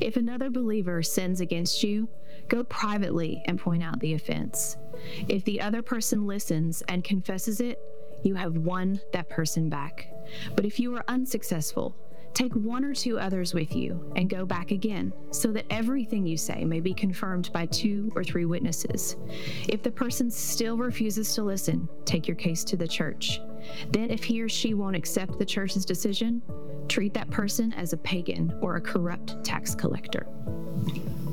If another believer sins against you, go privately and point out the offense. If the other person listens and confesses it, you have won that person back. But if you are unsuccessful, take one or two others with you and go back again, so that everything you say may be confirmed by 2 or 3 witnesses. If the person still refuses to listen, take your case to the church. Then if he or she won't accept the church's decision, treat that person as a pagan or a corrupt tax collector.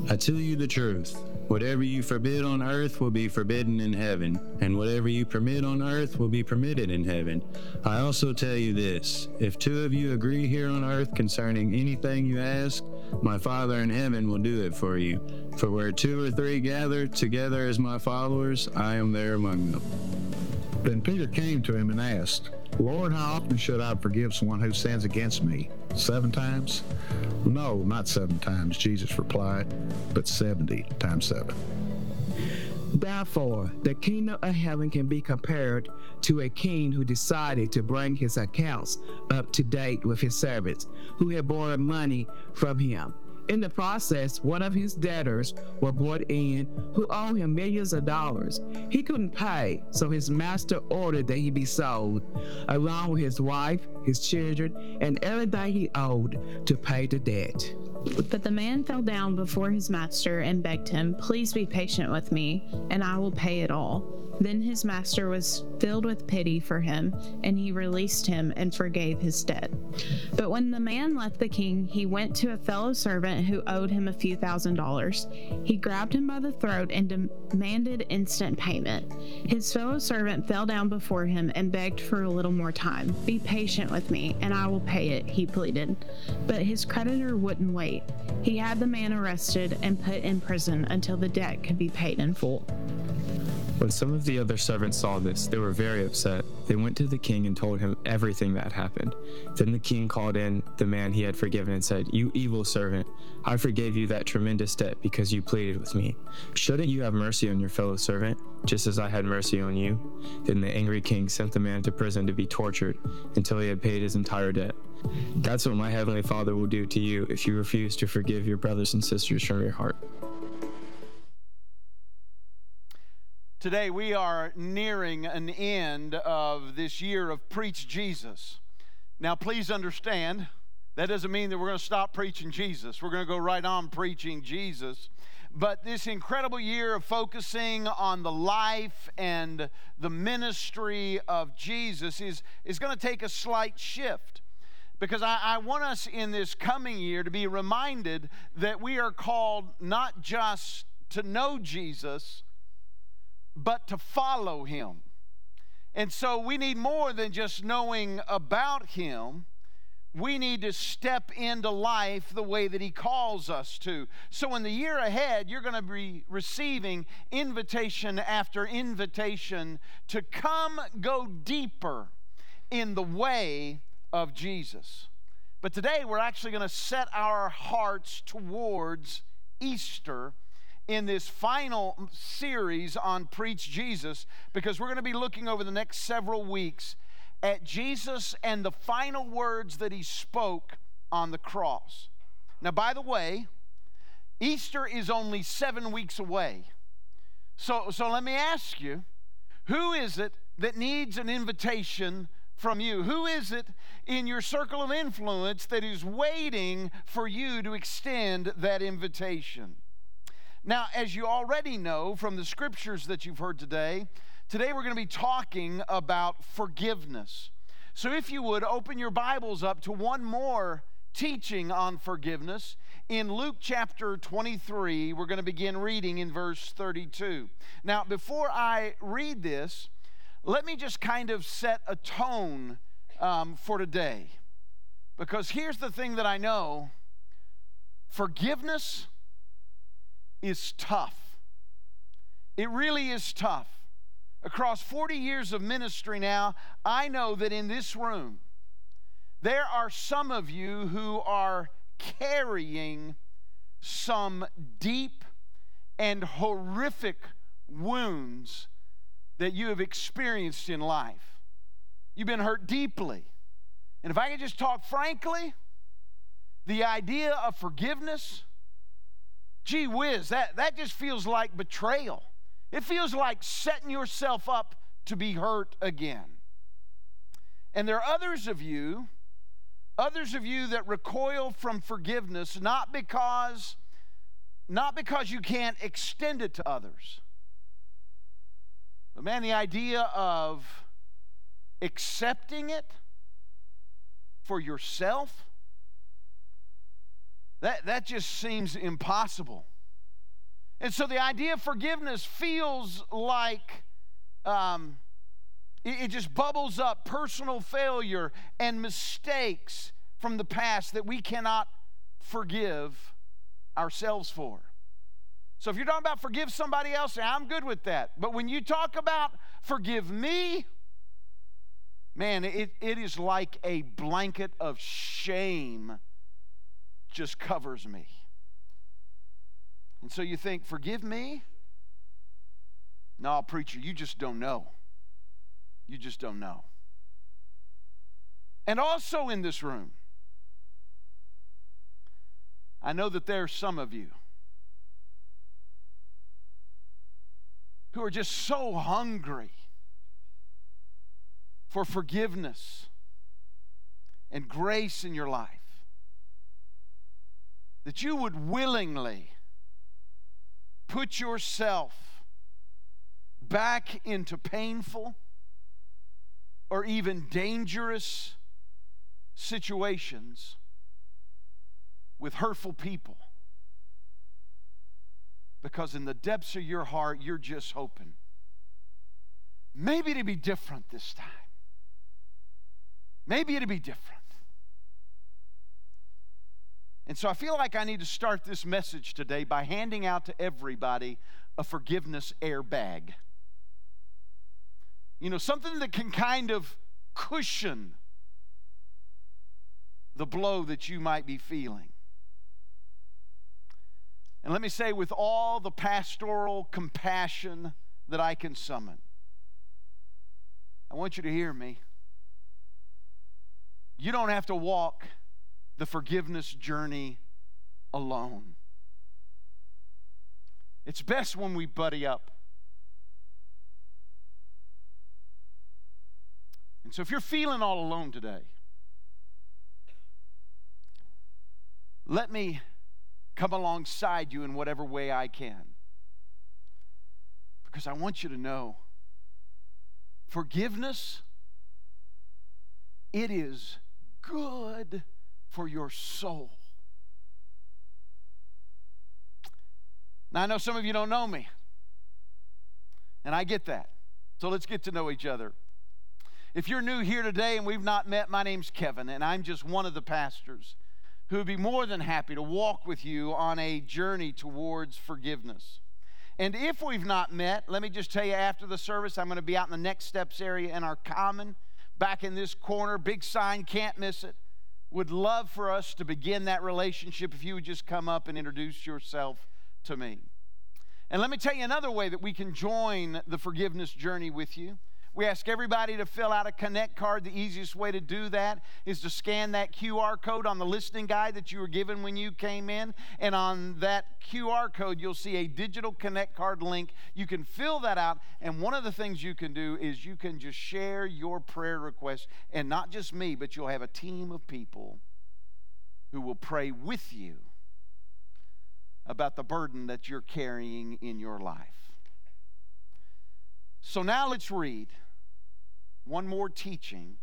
I tell you the truth, whatever you forbid on earth will be forbidden in heaven, and whatever you permit on earth will be permitted in heaven. I also tell you this, if 2 of you agree here on earth concerning anything you ask, my Father in heaven will do it for you. For where 2 or 3 gather together as my followers, I am there among them. Then Peter came to him and asked, Lord, how often should I forgive someone who sins against me? 7 times? No, not 7 times, Jesus replied, but 70 times 7. Therefore, the kingdom of heaven can be compared to a king who decided to bring his accounts up to date with his servants, who had borrowed money from him. In the process, one of his debtors was brought in who owed him millions of dollars. He couldn't pay, so his master ordered that he be sold, along with his wife, his children, and everything he owed, to pay the debt. But the man fell down before his master and begged him, Please be patient with me, and I will pay it all. Then his master was filled with pity for him, and he released him and forgave his debt. But when the man left the king, he went to a fellow servant who owed him a few $1,000s. He grabbed him by the throat and demanded instant payment. His fellow servant fell down before him and begged for a little more time. Be patient with me, and I will pay it, he pleaded. But his creditor wouldn't wait. He had the man arrested and put in prison until the debt could be paid in full. When some of the other servants saw this, they were very upset. They went to the king and told him everything that happened. Then the king called in the man he had forgiven and said, You evil servant, I forgave you that tremendous debt because you pleaded with me. Shouldn't you have mercy on your fellow servant, just as I had mercy on you? Then the angry king sent the man to prison to be tortured until he had paid his entire debt. That's what my heavenly Father will do to you if you refuse to forgive your brothers and sisters from your heart. Today we are nearing an end of this year of Preach Jesus. Now please understand, that doesn't mean that we're going to stop preaching Jesus. We're going to go right on preaching Jesus. But this incredible year of focusing on the life and the ministry of Jesus is going to take a slight shift. Because I want us in this coming year to be reminded that we are called not just to know Jesus, but to follow him. And so we need more than just knowing about him. We need to step into life the way that he calls us to. So in the year ahead, you're going to be receiving invitation after invitation to come go deeper in the way of Jesus. But today we're actually going to set our hearts towards Easter in this final series on Preach Jesus, because we're going to be looking over the next several weeks at Jesus and the final words that he spoke on the cross. Now, by the way, Easter is only 7 weeks away. So let me ask you, who is it that needs an invitation from you? Who is it in your circle of influence that is waiting for you to extend that invitation? Now, as you already know from the scriptures that you've heard today we're going to be talking about forgiveness. So if you would, open your Bibles up to one more teaching on forgiveness. In Luke chapter 23, we're going to begin reading in verse 32. Now, before I read this, let me just kind of set a tone for today. Because here's the thing that I know, forgiveness is tough. It really is tough. Across 40 years of ministry now, I know that in this room, there are some of you who are carrying some deep and horrific wounds that you have experienced in life. You've been hurt deeply. And if I can just talk frankly, the idea of forgiveness, gee whiz, that just feels like betrayal. It feels like setting yourself up to be hurt again. And there are others of you that recoil from forgiveness not because you can't extend it to others. But man, the idea of accepting it for yourself, that just seems impossible. And so the idea of forgiveness feels like it just bubbles up personal failure and mistakes from the past that we cannot forgive ourselves for. So if you're talking about forgive somebody else, I'm good with that. But when you talk about forgive me, man, it is like a blanket of shame just covers me. And so you think, forgive me? No, preacher, you just don't know. You just don't know. And also in this room, I know that there are some of you who are just so hungry for forgiveness and grace in your life that you would willingly put yourself back into painful or even dangerous situations with hurtful people, because in the depths of your heart, you're just hoping maybe it'll be different this time. Maybe it'll be different. And so I feel like I need to start this message today by handing out to everybody a forgiveness airbag. You know, something that can kind of cushion the blow that you might be feeling. And let me say, with all the pastoral compassion that I can summon, I want you to hear me. You don't have to walk the forgiveness journey alone. It's best when we buddy up. And so if you're feeling all alone today, let me come alongside you in whatever way I can, because I want you to know forgiveness, it is good for your soul. Now I know some of you don't know me, and I get that, so let's get to know each other. If you're new here today and we've not met, my name's Kevin, and I'm just one of the pastors who would be more than happy to walk with you on a journey towards forgiveness. And if we've not met, let me just tell you, after the service, I'm going to be out in the Next Steps area in our common, back in this corner, big sign, can't miss it. Would love for us to begin that relationship if you would just come up and introduce yourself to me. And let me tell you another way that we can join the forgiveness journey with you. We ask everybody to fill out a Connect card. The easiest way to do that is to scan that QR code on the listening guide that you were given when you came in. And on that QR code, you'll see a digital Connect card link. You can fill that out. And one of the things you can do is you can just share your prayer request. And not just me, but you'll have a team of people who will pray with you about the burden that you're carrying in your life. So now let's read one more teaching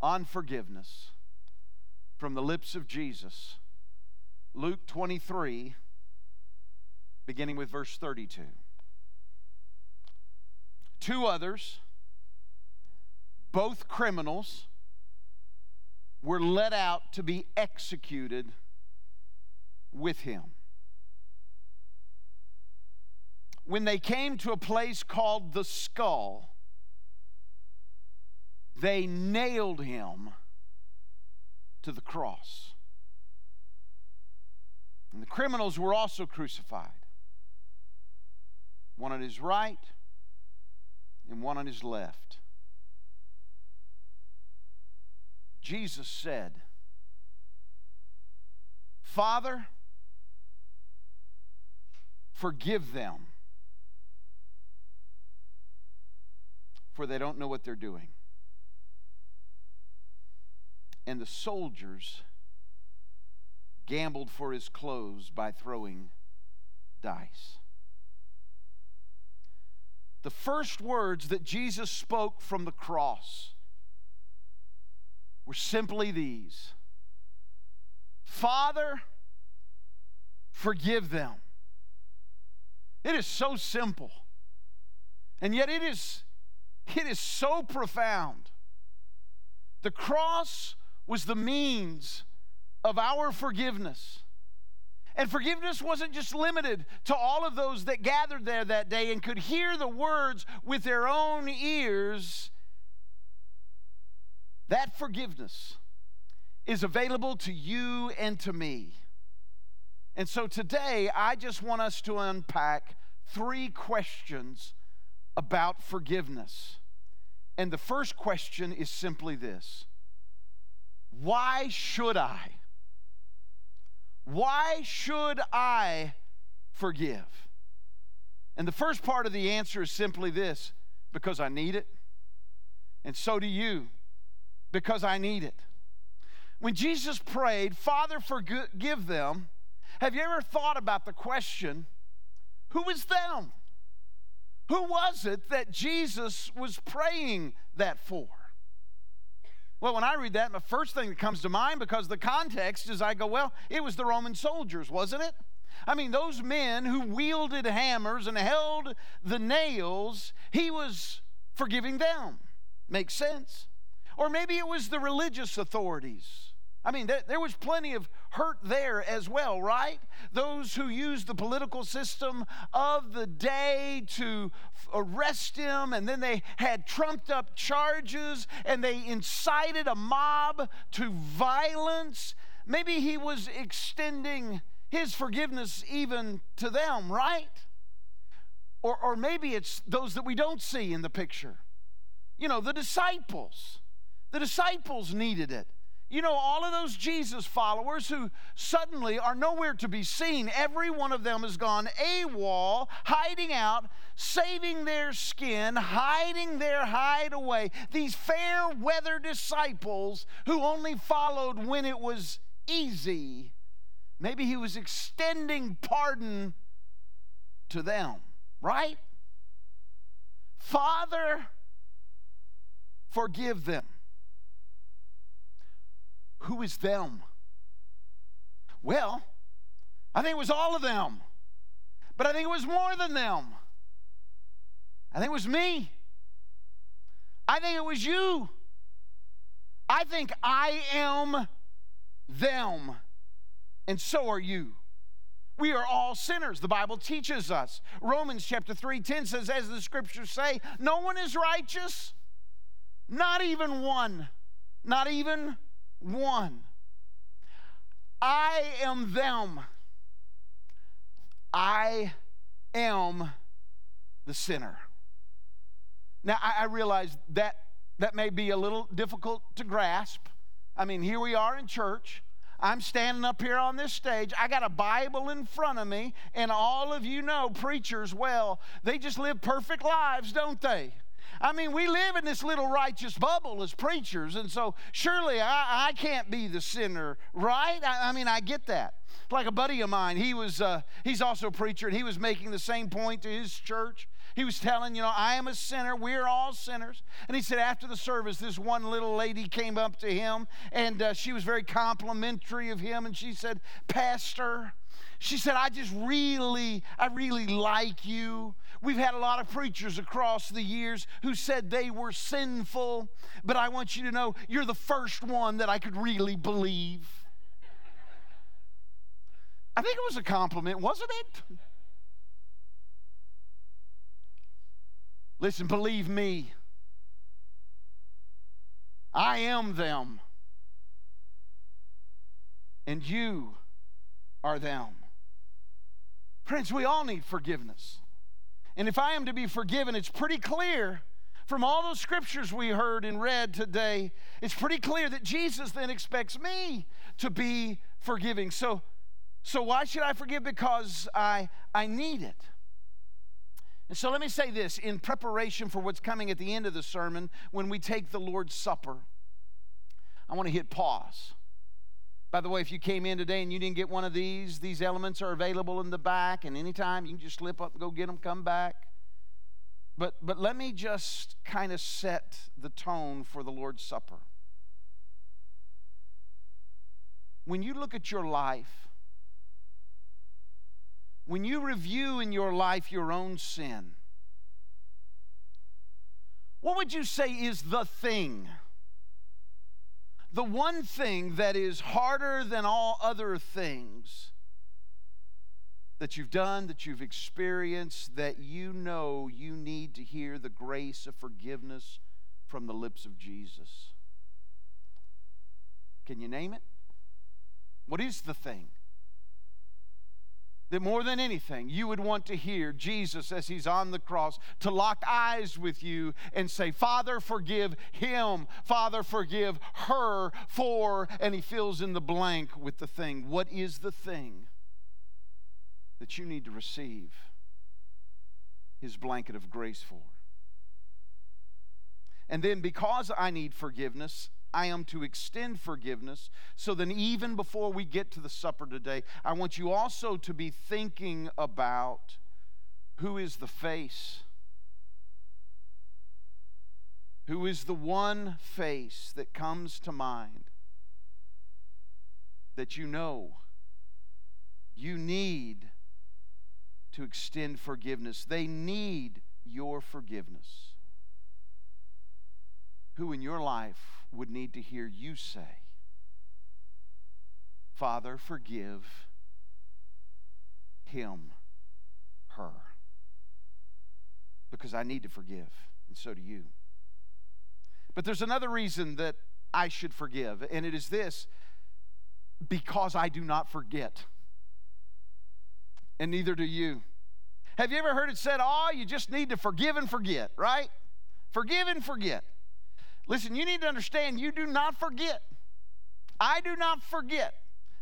on forgiveness from the lips of Jesus, Luke 23, beginning with verse 32. Two others, both criminals, were led out to be executed with him. When they came to a place called the Skull, they nailed him to the cross. And the criminals were also crucified, one on his right and one on his left. Jesus said, Father, forgive them, for they don't know what they're doing. And the soldiers gambled for his clothes by throwing dice. The first words that Jesus spoke from the cross were simply these: Father, forgive them. It is so simple, and yet it is so profound. The cross was the means of our forgiveness. And forgiveness wasn't just limited to all of those that gathered there that day and could hear the words with their own ears. That forgiveness is available to you and to me. And so today, I just want us to unpack three questions about forgiveness. And the first question is simply this: why should I? Why should I forgive? And the first part of the answer is simply this: because I need it. And so do you, because I need it. When Jesus prayed, Father, forgive them, have you ever thought about the question, who is them? Who was it that Jesus was praying that for? Well, when I read that, the first thing that comes to mind, because the context is, I go, well, it was the Roman soldiers, wasn't it? I mean, those men who wielded hammers and held the nails, he was forgiving them. Makes sense. Or maybe it was the religious authorities. I mean, there was plenty of hurt there as well, right? Those who used the political system of the day to arrest him, and then they had trumped-up charges, and they incited a mob to violence. Maybe he was extending his forgiveness even to them, right? Or maybe it's those that we don't see in the picture. You know, the disciples. The disciples needed it. You know, all of those Jesus followers who suddenly are nowhere to be seen. Every one of them has gone AWOL, hiding out, saving their skin, hiding their hideaway. These fair weather disciples who only followed when it was easy. Maybe he was extending pardon to them, right? Father, forgive them. Who is them? Well, I think it was all of them. But I think it was more than them. I think it was me. I think it was you. I think I am them. And so are you. We are all sinners. The Bible teaches us. Romans chapter 3:10 says, as the scriptures say, no one is righteous. Not even one. Not even one. I am them. I am the sinner. Now, I realize that may be a little difficult to grasp. I mean, here we are in church. I'm standing up here on this stage. I got a Bible in front of me, and all of you know preachers, well, they just live perfect lives, don't they? I mean, we live in this little righteous bubble as preachers, and so surely I can't be the sinner, right? I mean, I get that. Like a buddy of mine, he's also a preacher, and he was making the same point to his church. He was telling, you know, I am a sinner. We're all sinners. And he said after the service, this one little lady came up to him, and she was very complimentary of him, and she said, Pastor, she said, I really like you. We've had a lot of preachers across the years who said they were sinful, but I want you to know you're the first one that I could really believe. I think it was a compliment, wasn't it? Listen, believe me, I am them, and you are them. Friends, we all need forgiveness. And if I am to be forgiven, it's pretty clear from all those scriptures we heard and read today, it's pretty clear that Jesus then expects me to be forgiving. So So why should I forgive? Because I need it. And so let me say this in preparation for what's coming at the end of the sermon when we take the Lord's Supper. I want to hit pause. By the way, if you came in today and you didn't get one of these elements are available in the back, and anytime you can just slip up and go get them, come back. But let me just kind of set the tone for the Lord's Supper. When you look at your life, when you review in your life your own sin, what would you say is the thing, the one thing that is harder than all other things that you've done, that you've experienced, that you know you need to hear the grace of forgiveness from the lips of Jesus? Can you name it? What is the thing that more than anything you would want to hear Jesus, as he's on the cross, to lock eyes with you and say, Father, forgive him, Father, forgive her, for, and he fills in the blank with the thing. What is the thing that you need to receive his blanket of grace for? And then, because I need forgiveness, I am to extend forgiveness. So then, even before we get to the supper today, I want you also to be thinking about who is the face, who is the one face that comes to mind that you know you need to extend forgiveness. They need your forgiveness. Who in your life would need to hear you say, Father, forgive him, her, because I need to forgive, and so do you. But there's another reason that I should forgive, and it is this: because I do not forget, and neither do you. Have you ever heard it said, oh, you just need to forgive and forget, right? Forgive and forget. Listen, you need to understand, you do not forget. I do not forget.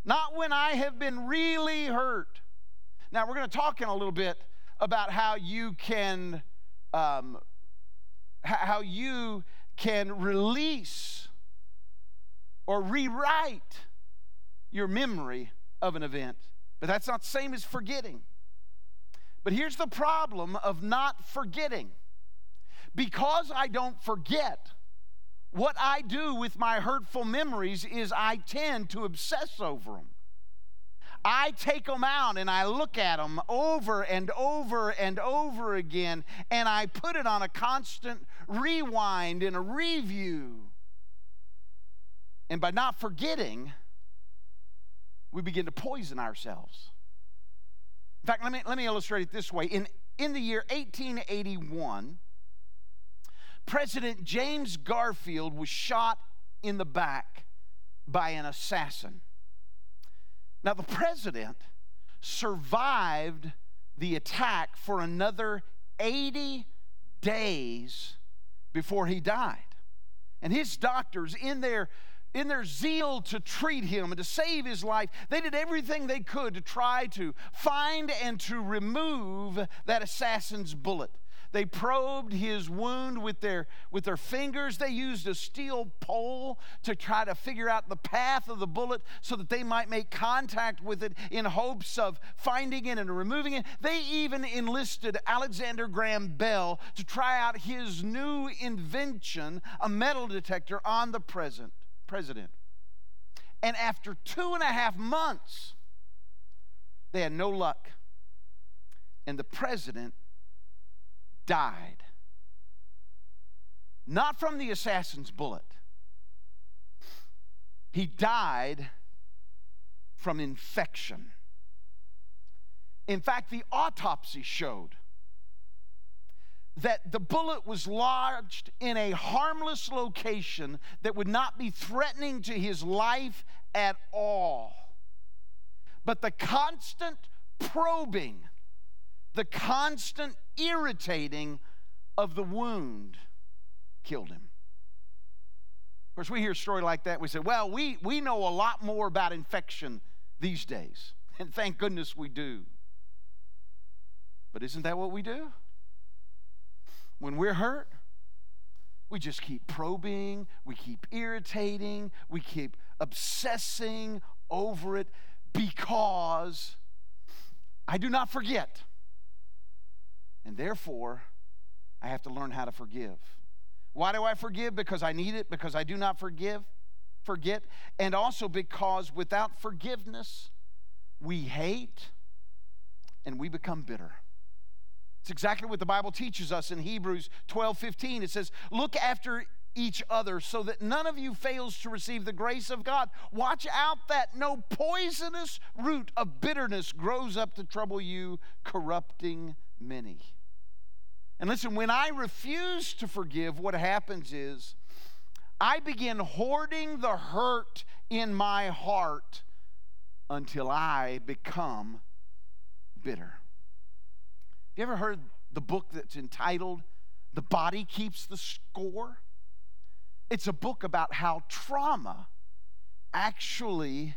Not when I have been really hurt. Now, we're going to talk in a little bit about how you can release or rewrite your memory of an event. But that's not the same as forgetting. But here's the problem of not forgetting. Because I don't forget, what I do with my hurtful memories is I tend to obsess over them. I take them out and I look at them over and over and over again, and I put it on a constant rewind and a review. And by not forgetting, we begin to poison ourselves. In fact, let me illustrate it this way. In the year 1881, President James Garfield was shot in the back by an assassin. Now, the president survived the attack for another 80 days before he died. And his doctors, in their zeal to treat him and to save his life, they did everything they could to try to find and to remove that assassin's bullet. They probed his wound with their fingers. They used a steel pole to try to figure out the path of the bullet so that they might make contact with it in hopes of finding it and removing it. They even enlisted Alexander Graham Bell to try out his new invention, a metal detector, on the president. And after 2.5 months, they had no luck. And the president died, not from the assassin's bullet. He died from infection. In fact, the autopsy showed that the bullet was lodged in a harmless location that would not be threatening to his life at all. But the constant probing, the constant irritating of the wound killed him. Of course, we hear a story like that. We say, well, we know a lot more about infection these days. And thank goodness we do. But isn't that what we do? When we're hurt, we just keep probing, we keep irritating, we keep obsessing over it, because I do not forget. And therefore, I have to learn how to forgive. Why do I forgive? Because I need it, because I do not forget, and also because without forgiveness, we hate and we become bitter. It's exactly what the Bible teaches us in Hebrews 12:15. It says, look after each other so that none of you fails to receive the grace of God. Watch out that no poisonous root of bitterness grows up to trouble you, corrupting many. And listen, when I refuse to forgive, what happens is I begin hoarding the hurt in my heart until I become bitter. Have you ever heard the book that's entitled The Body Keeps the Score? It's a book about how trauma actually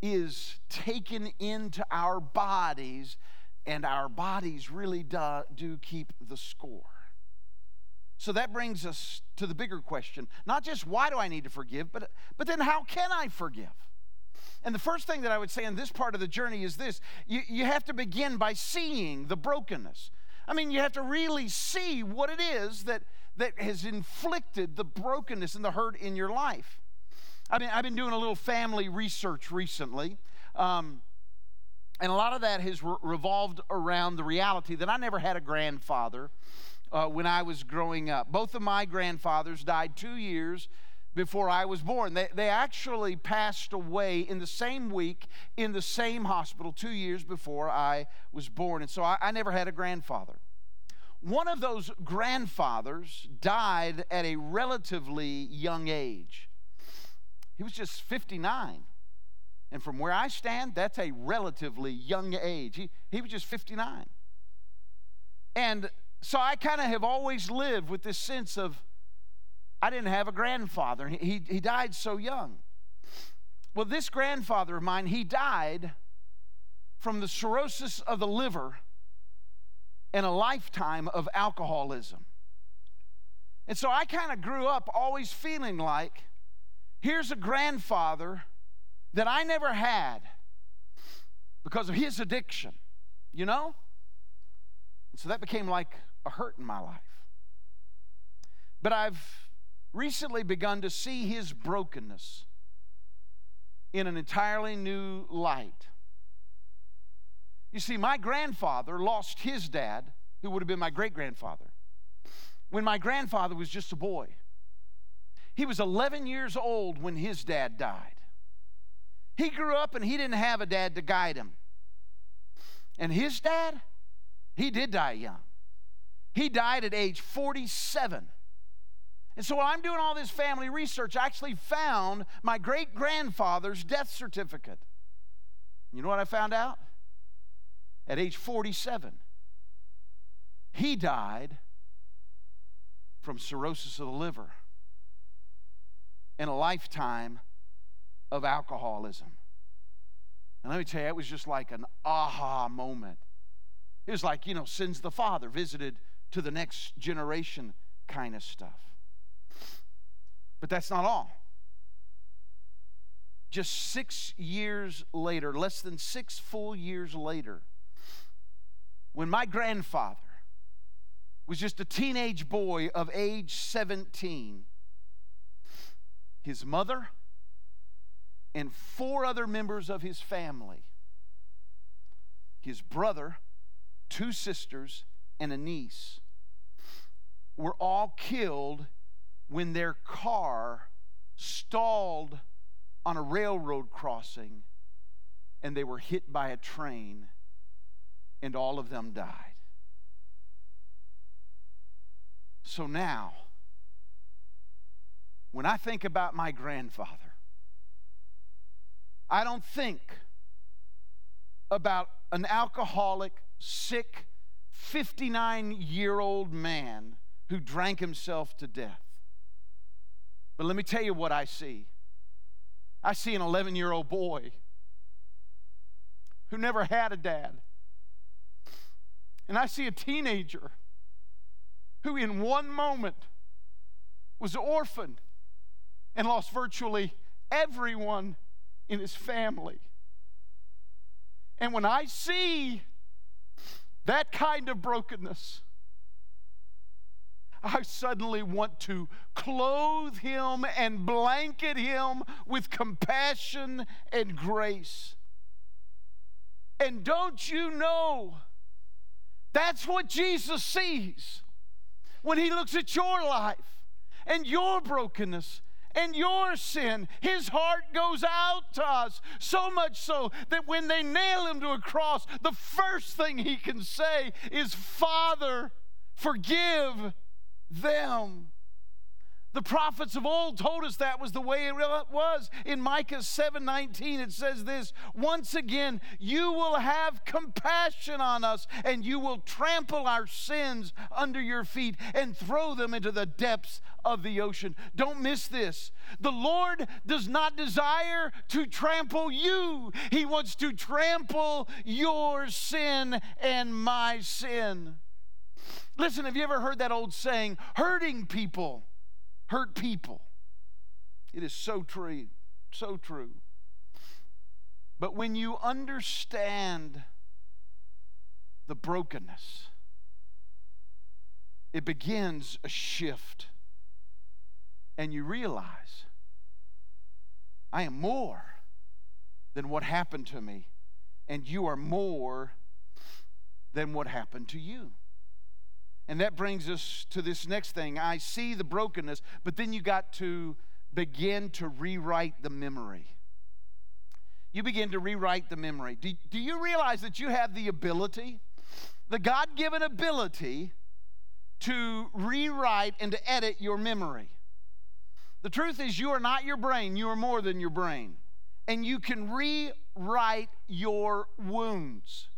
is taken into our bodies, and our bodies really do keep the score. So that brings us to the bigger question. Not just why do I need to forgive, but then how can I forgive? And the first thing that I would say in this part of the journey is this. You have to begin by seeing the brokenness. I mean, you have to really see what it is that has inflicted the brokenness and the hurt in your life. I mean, I've been doing a little family research recently, and a lot of that has revolved around the reality that I never had a grandfather when I was growing up. Both of my grandfathers died 2 years before I was born. They actually passed away in the same week in the same hospital 2 years before I was born. And so I never had a grandfather. One of those grandfathers died at a relatively young age. He was just 59. And from where I stand, that's a relatively young age. He was just 59. And so I kind of have always lived with this sense of, I didn't have a grandfather. He died so young. Well, this grandfather of mine, he died from the cirrhosis of the liver and a lifetime of alcoholism. And so I kind of grew up always feeling like, here's a grandfather that I never had because of his addiction, you know? And so that became like a hurt in my life. But I've recently begun to see his brokenness in an entirely new light. You see, my grandfather lost his dad, who would have been my great-grandfather, when my grandfather was just a boy. He was 11 years old when his dad died. He grew up and he didn't have a dad to guide him. And his dad, he did die young. He died at age 47. And so while I'm doing all this family research, I actually found my great-grandfather's death certificate. You know what I found out? At age 47, he died from cirrhosis of the liver and a lifetime of alcoholism. And let me tell you, it was just like an aha moment. It was like, you know, sins the Father visited to the next generation kind of stuff. But that's not all. Just 6 years later, less than 6 full years later, when my grandfather was just a teenage boy of age 17, his mother and 4 other members of his family, his brother, 2 sisters, and a niece, were all killed when their car stalled on a railroad crossing and they were hit by a train, and all of them died. So now, when I think about my grandfather, I don't think about an alcoholic, sick, 59-year-old man who drank himself to death. But let me tell you what I see. I see an 11-year-old boy who never had a dad. And I see a teenager who in one moment was orphaned and lost virtually everyone in his family. And when I see that kind of brokenness, I suddenly want to clothe him and blanket him with compassion and grace. And don't you know, that's what Jesus sees when he looks at your life and your brokenness and your sin. His heart goes out to us, so much so that when they nail him to a cross, the first thing he can say is, "Father, forgive them." The prophets of old told us that was the way it was. In Micah 7:19, it says this, "Once again, you will have compassion on us, and you will trample our sins under your feet and throw them into the depths of the ocean." Don't miss this. The Lord does not desire to trample you. He wants to trample your sin and my sin. Listen, have you ever heard that old saying, hurting people hurt people? It is so true, so true. But when you understand the brokenness, it begins a shift. And you realize, I am more than what happened to me, and you are more than what happened to you. And that brings us to this next thing. I see the brokenness, but then you got to begin to rewrite the memory. You begin to rewrite the memory. Do you realize that you have the ability, the God-given ability, to rewrite and to edit your memory? The truth is, you are not your brain. You are more than your brain. And you can rewrite your wounds.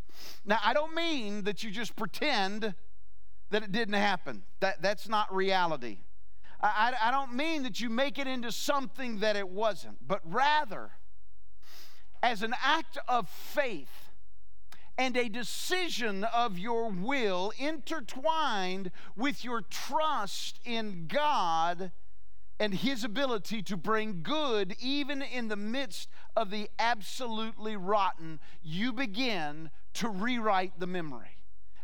Now, I don't mean that you just pretend that it didn't happen. That's not reality. I don't mean that you make it into something that it wasn't, but rather, as an act of faith and a decision of your will intertwined with your trust in God and His ability to bring good even in the midst of the absolutely rotten, you begin to rewrite the memory.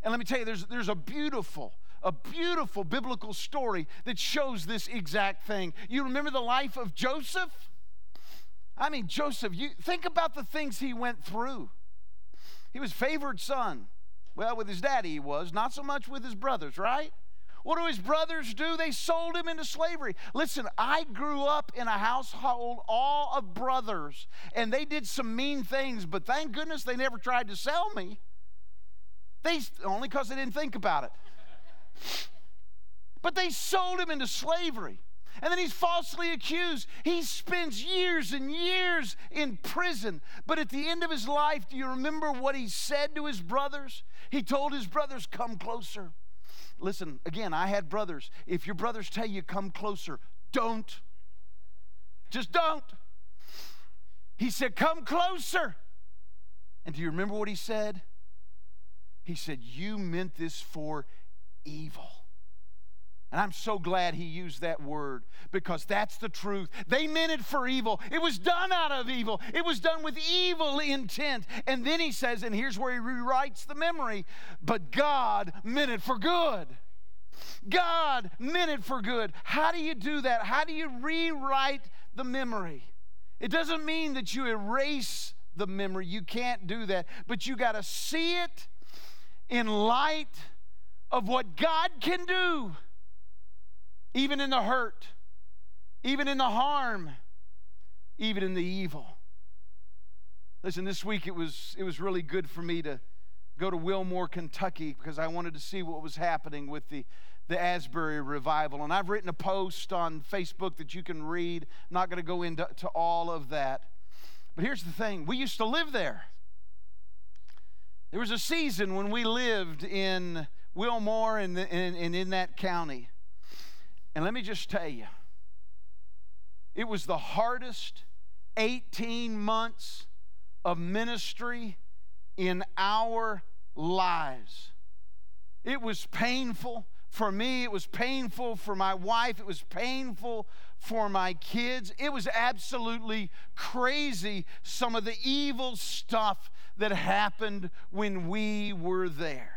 And let me tell you, there's a beautiful biblical story that shows this exact thing. You remember the life of Joseph? I mean, Joseph, you think about the things he went through. He was favored son. Well, with his daddy he was, not so much with his brothers, right? What do his brothers do? They sold him into slavery. Listen, I grew up in a household all of brothers, and they did some mean things, but thank goodness they never tried to sell me. They only because they didn't think about it. But they sold him into slavery. And then he's falsely accused. He spends years and years in prison. But at the end of his life, do you remember what he said to his brothers? He told his brothers, "Come closer." Listen, again, I had brothers. If your brothers tell you, "Come closer," don't. Just don't. He said, "Come closer." And do you remember what he said? He said, "You meant this for evil." And I'm so glad he used that word, because that's the truth. They meant it for evil. It was done out of evil. It was done with evil intent. And then he says, and here's where he rewrites the memory, but God meant it for good. God meant it for good. How do you do that? How do you rewrite the memory? It doesn't mean that you erase the memory. You can't do that. But you got to see it in light of what God can do, even in the hurt, even in the harm, even in the evil. Listen, this week it was really good for me to go to Wilmore, Kentucky, because I wanted to see what was happening with the Asbury revival. And I've written a post on Facebook that you can read. I'm not going to go into all of that. But here's the thing. We used to live there. There was a season when we lived in Wilmore and in that county. And let me just tell you, it was the hardest 18 months of ministry in our lives. It was painful for me. It was painful for my wife. It was painful for my kids. It was absolutely crazy, some of the evil stuff that happened when we were there.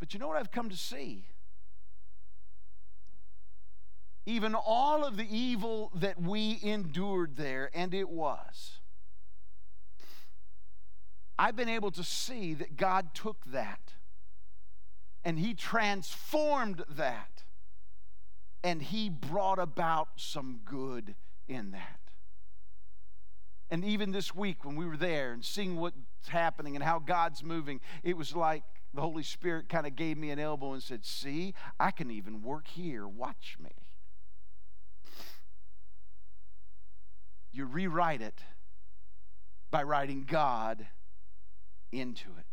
But you know what I've come to see? Even all of the evil that we endured there, and it was, I've been able to see that God took that, and He transformed that, and He brought about some good in that. And even this week when we were there and seeing what's happening and how God's moving, it was like the Holy Spirit kind of gave me an elbow and said, "See, I can even work here. Watch me." You rewrite it by writing God into it.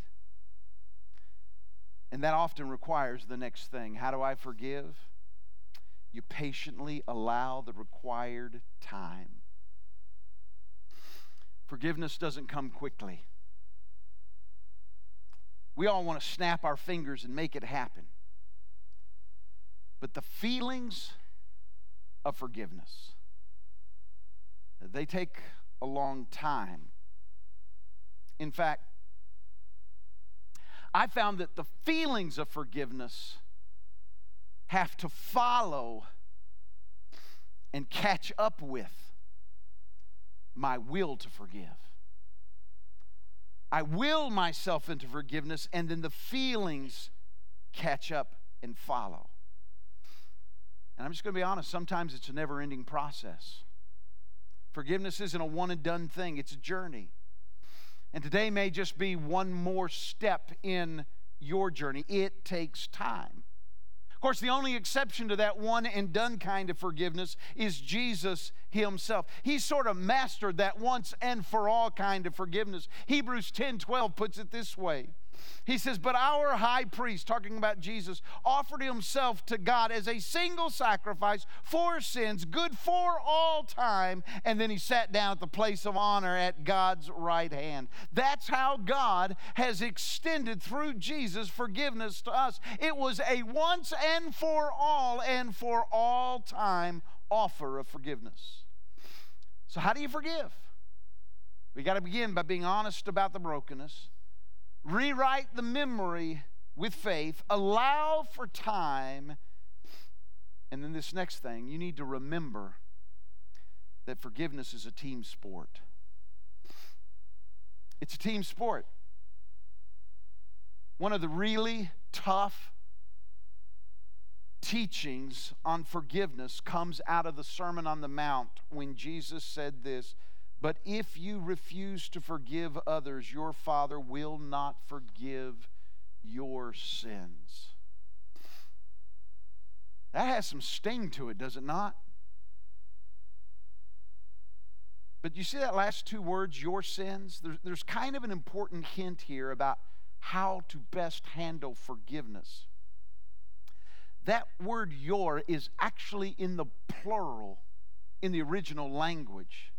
And that often requires the next thing. How do I forgive? You patiently allow the required time. Forgiveness doesn't come quickly. We all want to snap our fingers and make it happen. But the feelings of forgiveness, they take a long time. In fact, I found that the feelings of forgiveness have to follow and catch up with my will to forgive. I will myself into forgiveness, and then the feelings catch up and follow. And I'm just going to be honest, sometimes it's a never-ending process. Forgiveness isn't a one-and-done thing. It's a journey. And today may just be one more step in your journey. It takes time. Of course, the only exception to that one-and-done kind of forgiveness is Jesus Himself. He sort of mastered that once-and-for-all kind of forgiveness. Hebrews 10:12 puts it this way. He says, "But our high priest," talking about Jesus, "offered himself to God as a single sacrifice for sins, good for all time, and then he sat down at the place of honor at God's right hand." That's how God has extended through Jesus forgiveness to us. It was a once and for all time offer of forgiveness. So how do you forgive? We got to begin by being honest about the brokenness. Rewrite the memory with faith. Allow for time. And then this next thing, you need to remember that forgiveness is a team sport. It's a team sport. One of the really tough teachings on forgiveness comes out of the Sermon on the Mount when Jesus said this: "But if you refuse to forgive others, your Father will not forgive your sins." That has some sting to it, does it not? But you see that last two words, "your sins"? There's kind of an important hint here about how to best handle forgiveness. That word "your" is actually in the plural in the original language.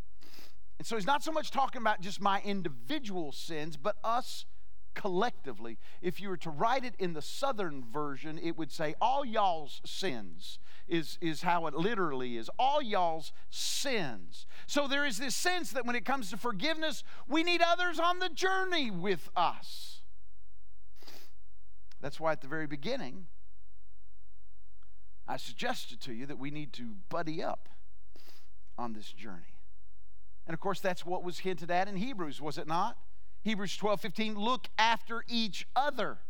And so he's not so much talking about just my individual sins, but us collectively. If you were to write it in the Southern version, it would say all y'all's sins is how it literally is. All y'all's sins. So there is this sense that when it comes to forgiveness, we need others on the journey with us. That's why at the very beginning, I suggested to you that we need to buddy up on this journey. And, of course, that's what was hinted at in Hebrews, was it not? Hebrews 12:15, "Look after each other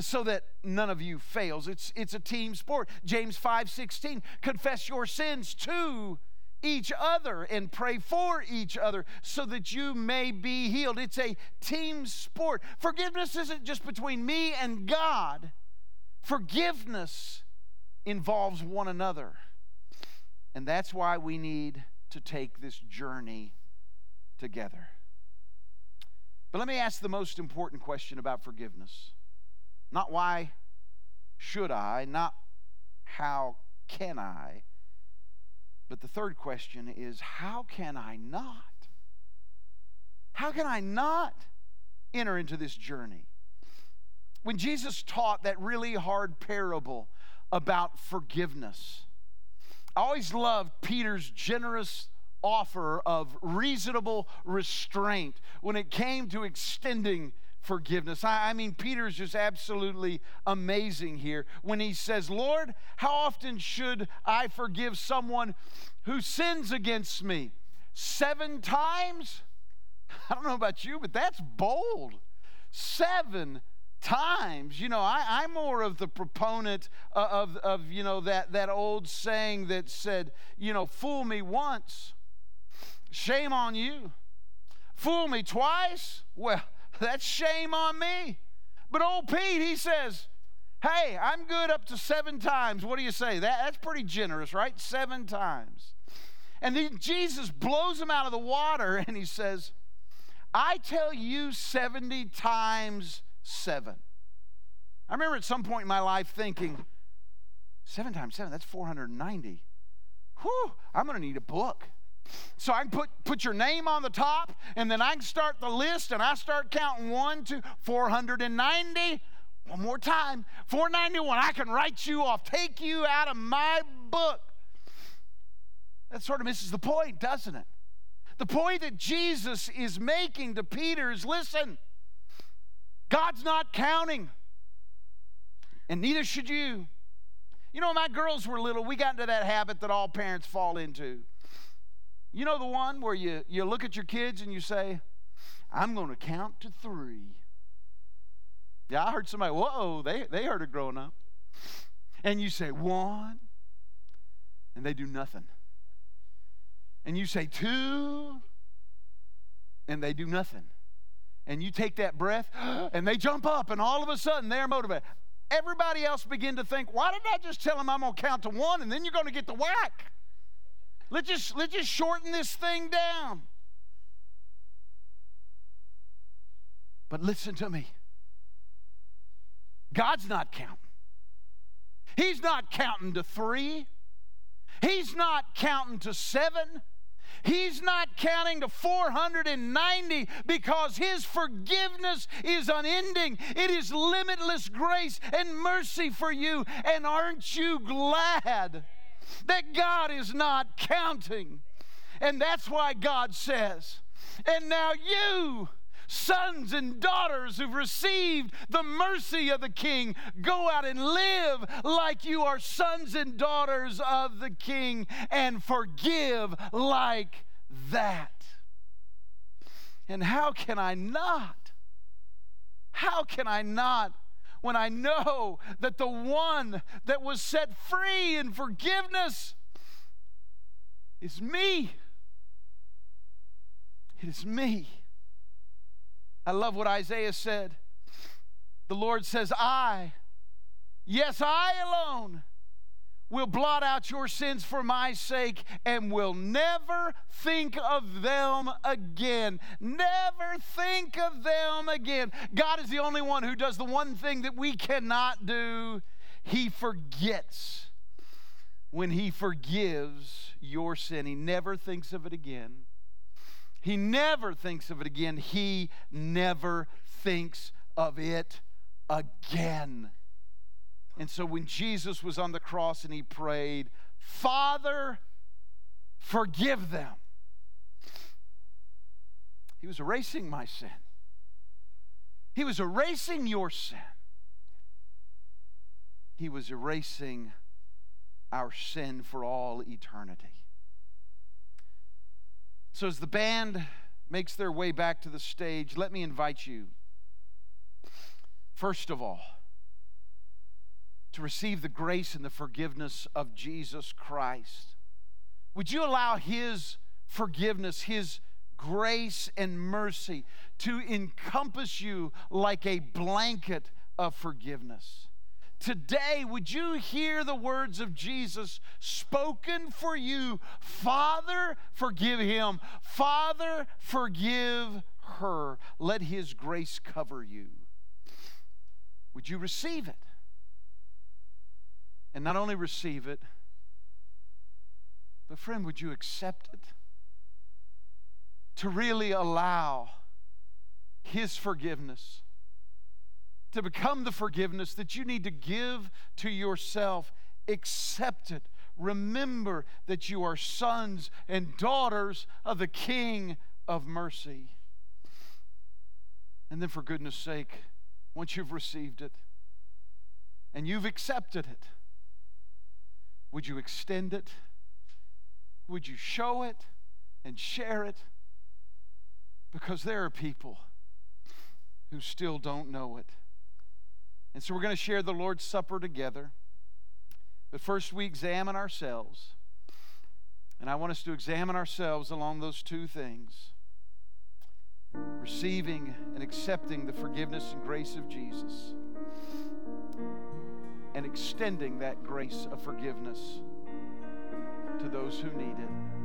so that none of you fails." It's a team sport. James 5:16, "Confess your sins to each other and pray for each other so that you may be healed." It's a team sport. Forgiveness isn't just between me and God. Forgiveness involves one another. And that's why we need to take this journey together. But let me ask the most important question about forgiveness. Not why should I, not how can I, but the third question is, how can I not? how can I not enter into this journey? When Jesus taught that really hard parable about forgiveness, I always loved Peter's generous offer of reasonable restraint when it came to extending forgiveness. I mean, Peter is just absolutely amazing here when he says, Lord, how often should I forgive someone who sins against me? 7 times? I don't know about you, but that's bold. 7 times. You know, I'm more of the proponent of you know, that old saying that said, you know, fool me once, shame on you. Fool me twice, well, that's shame on me. But old Pete, he says, hey, I'm good up to 7 times. What do you say? That's pretty generous, right? 7 times. And then Jesus blows him out of the water, and he says, I tell you 70 times 7. I remember at some point in my life thinking, 7 times 7, that's 490. Whew, I'm going to need a book. So I can put your name on the top, and then I can start the list, and I start counting 1, 2, 490. One more time, 491. I can write you off, take you out of my book. That sort of misses the point, doesn't it? The point that Jesus is making to Peter is, listen, God's not counting, and neither should you. You know, when my girls were little, we got into that habit that all parents fall into. You know the one where you look at your kids and you say, I'm going to count to 3. Yeah, I heard somebody, whoa, they heard it growing up. And you say, 1, and they do nothing. And you say 2, and they do nothing. And you take that breath, and they jump up, and all of a sudden they're motivated. Everybody else begin to think, why didn't I just tell them I'm going to count to 1, and then you're going to get the whack? Let's just shorten this thing down. But listen to me. God's not counting. He's not counting to 3. He's not counting to 7. He's not counting to 490, because his forgiveness is unending. It is limitless grace and mercy for you. And aren't you glad that God is not counting? And that's why God says, and now you, sons and daughters who've received the mercy of the King, go out and live like you are sons and daughters of the King, and forgive like that. And how can I not, when I know that the one that was set free in forgiveness is me? It is me. I love what Isaiah said. The Lord says, I, yes, I alone, will blot out your sins for my sake, and will never think of them again. Never think of them again. God is the only one who does the one thing that we cannot do. He forgets when he forgives your sin. He never thinks of it again. He never thinks of it again. He never thinks of it again. And so when Jesus was on the cross and he prayed, Father, forgive them, he was erasing my sin. He was erasing your sin. He was erasing our sin for all eternity. So as the band makes their way back to the stage, let me invite you, first of all, to receive the grace and the forgiveness of Jesus Christ. Would you allow his forgiveness, his grace and mercy to encompass you like a blanket of forgiveness? Today, would you hear the words of Jesus spoken for you? Father, forgive him. Father, forgive her. Let his grace cover you. Would you receive it? And not only receive it, but friend, would you accept it? To really allow His forgiveness, to become the forgiveness that you need to give to yourself. Accept it. Remember that you are sons and daughters of the King of mercy. And then, for goodness sake, once you've received it and you've accepted it, would you extend it? Would you show it and share it? Because there are people who still don't know it. And so we're going to share the Lord's Supper together. But first, we examine ourselves. And I want us to examine ourselves along those two things: receiving and accepting the forgiveness and grace of Jesus, and extending that grace of forgiveness to those who need it.